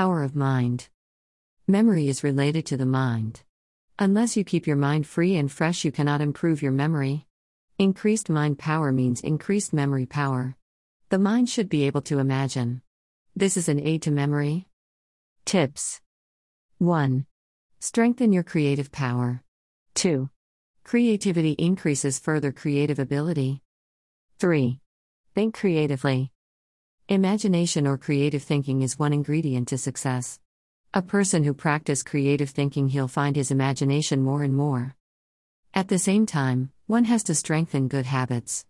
Power of mind. Memory is related to the mind. Unless you keep your mind free and fresh, you cannot improve your memory. Increased mind power means increased memory power. The mind should be able to imagine. This is an aid to memory. Tips. 1. Strengthen your creative power. 2. Creativity increases further creative ability. 3. Think creatively. Imagination or creative thinking is one ingredient to success. A person who practices creative thinking, he'll find his imagination more and more. At the same time, one has to strengthen good habits.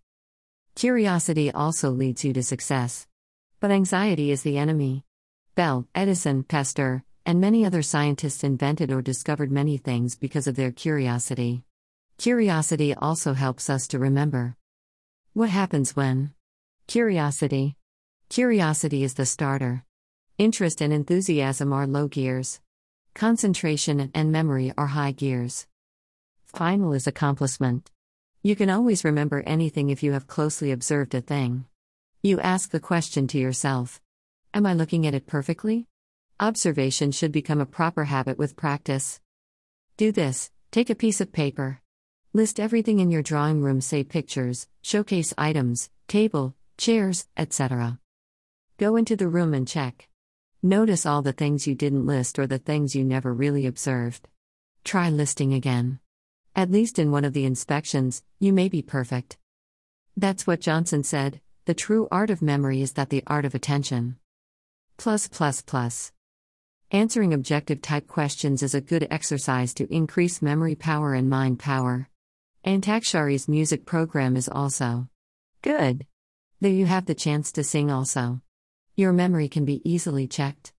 Curiosity also leads you to success. But anxiety is the enemy. Bell, Edison, Pasteur, and many other scientists invented or discovered many things because of their curiosity. Curiosity also helps us to remember. What happens when? Curiosity. Curiosity is the starter. Interest and enthusiasm are low gears. Concentration and memory are high gears. Final is accomplishment. You can always remember anything if you have closely observed a thing. You ask the question to yourself, am I looking at it perfectly? Observation should become a proper habit with practice. Do this. Take a piece of paper. List everything in your drawing room, say pictures, showcase items, table, chairs, etc. Go into the room and check. Notice all the things you didn't list or the things you never really observed. Try listing again. At least in one of the inspections, you may be perfect. That's what Johnson said, the true art of memory is that the art of attention. Answering objective type questions is a good exercise to increase memory power and mind power. Antakshari's music program is also good. There you have the chance to sing also. Your memory can be easily checked.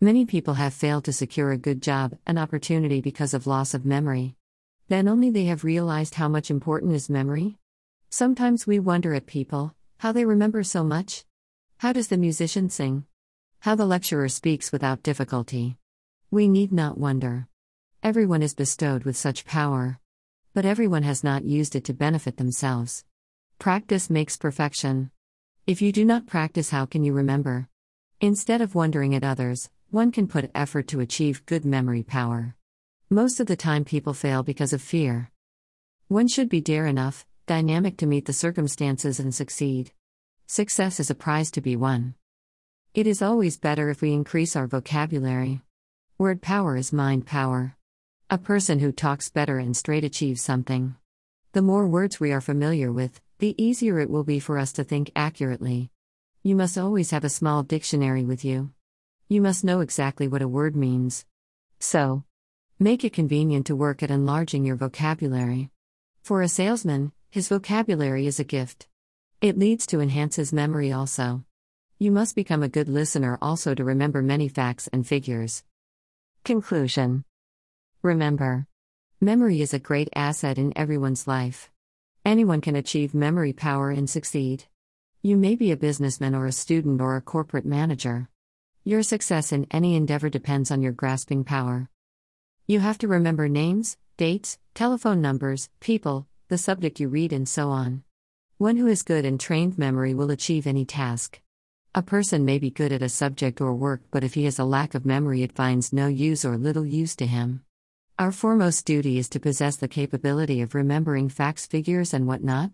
Many people have failed to secure a good job, an opportunity because of loss of memory. Then only they have realized how much important is memory. Sometimes we wonder at people, how they remember so much. How does the musician sing? How the lecturer speaks without difficulty. We need not wonder. Everyone is bestowed with such power. But everyone has not used it to benefit themselves. Practice makes perfection. If you do not practice, how can you remember? Instead of wondering at others, one can put effort to achieve good memory power. Most of the time people fail because of fear. One should be dare enough, dynamic to meet the circumstances and succeed. Success is a prize to be won. It is always better if we increase our vocabulary. Word power is mind power. A person who talks better and straight achieves something. The more words we are familiar with, the easier it will be for us to think accurately. You must always have a small dictionary with you. You must know exactly what a word means. So, make it convenient to work at enlarging your vocabulary. For a salesman, his vocabulary is a gift. It leads to enhance his memory also. You must become a good listener also to remember many facts and figures. Conclusion. Remember, memory is a great asset in everyone's life. Anyone can achieve memory power and succeed. You may be a businessman or a student or a corporate manager. Your success in any endeavor depends on your grasping power. You have to remember names, dates, telephone numbers, people, the subject you read, and so on. One who has good and trained memory will achieve any task. A person may be good at a subject or work, but if he has a lack of memory, it finds no use or little use to him. Our foremost duty is to possess the capability of remembering facts, figures, and whatnot.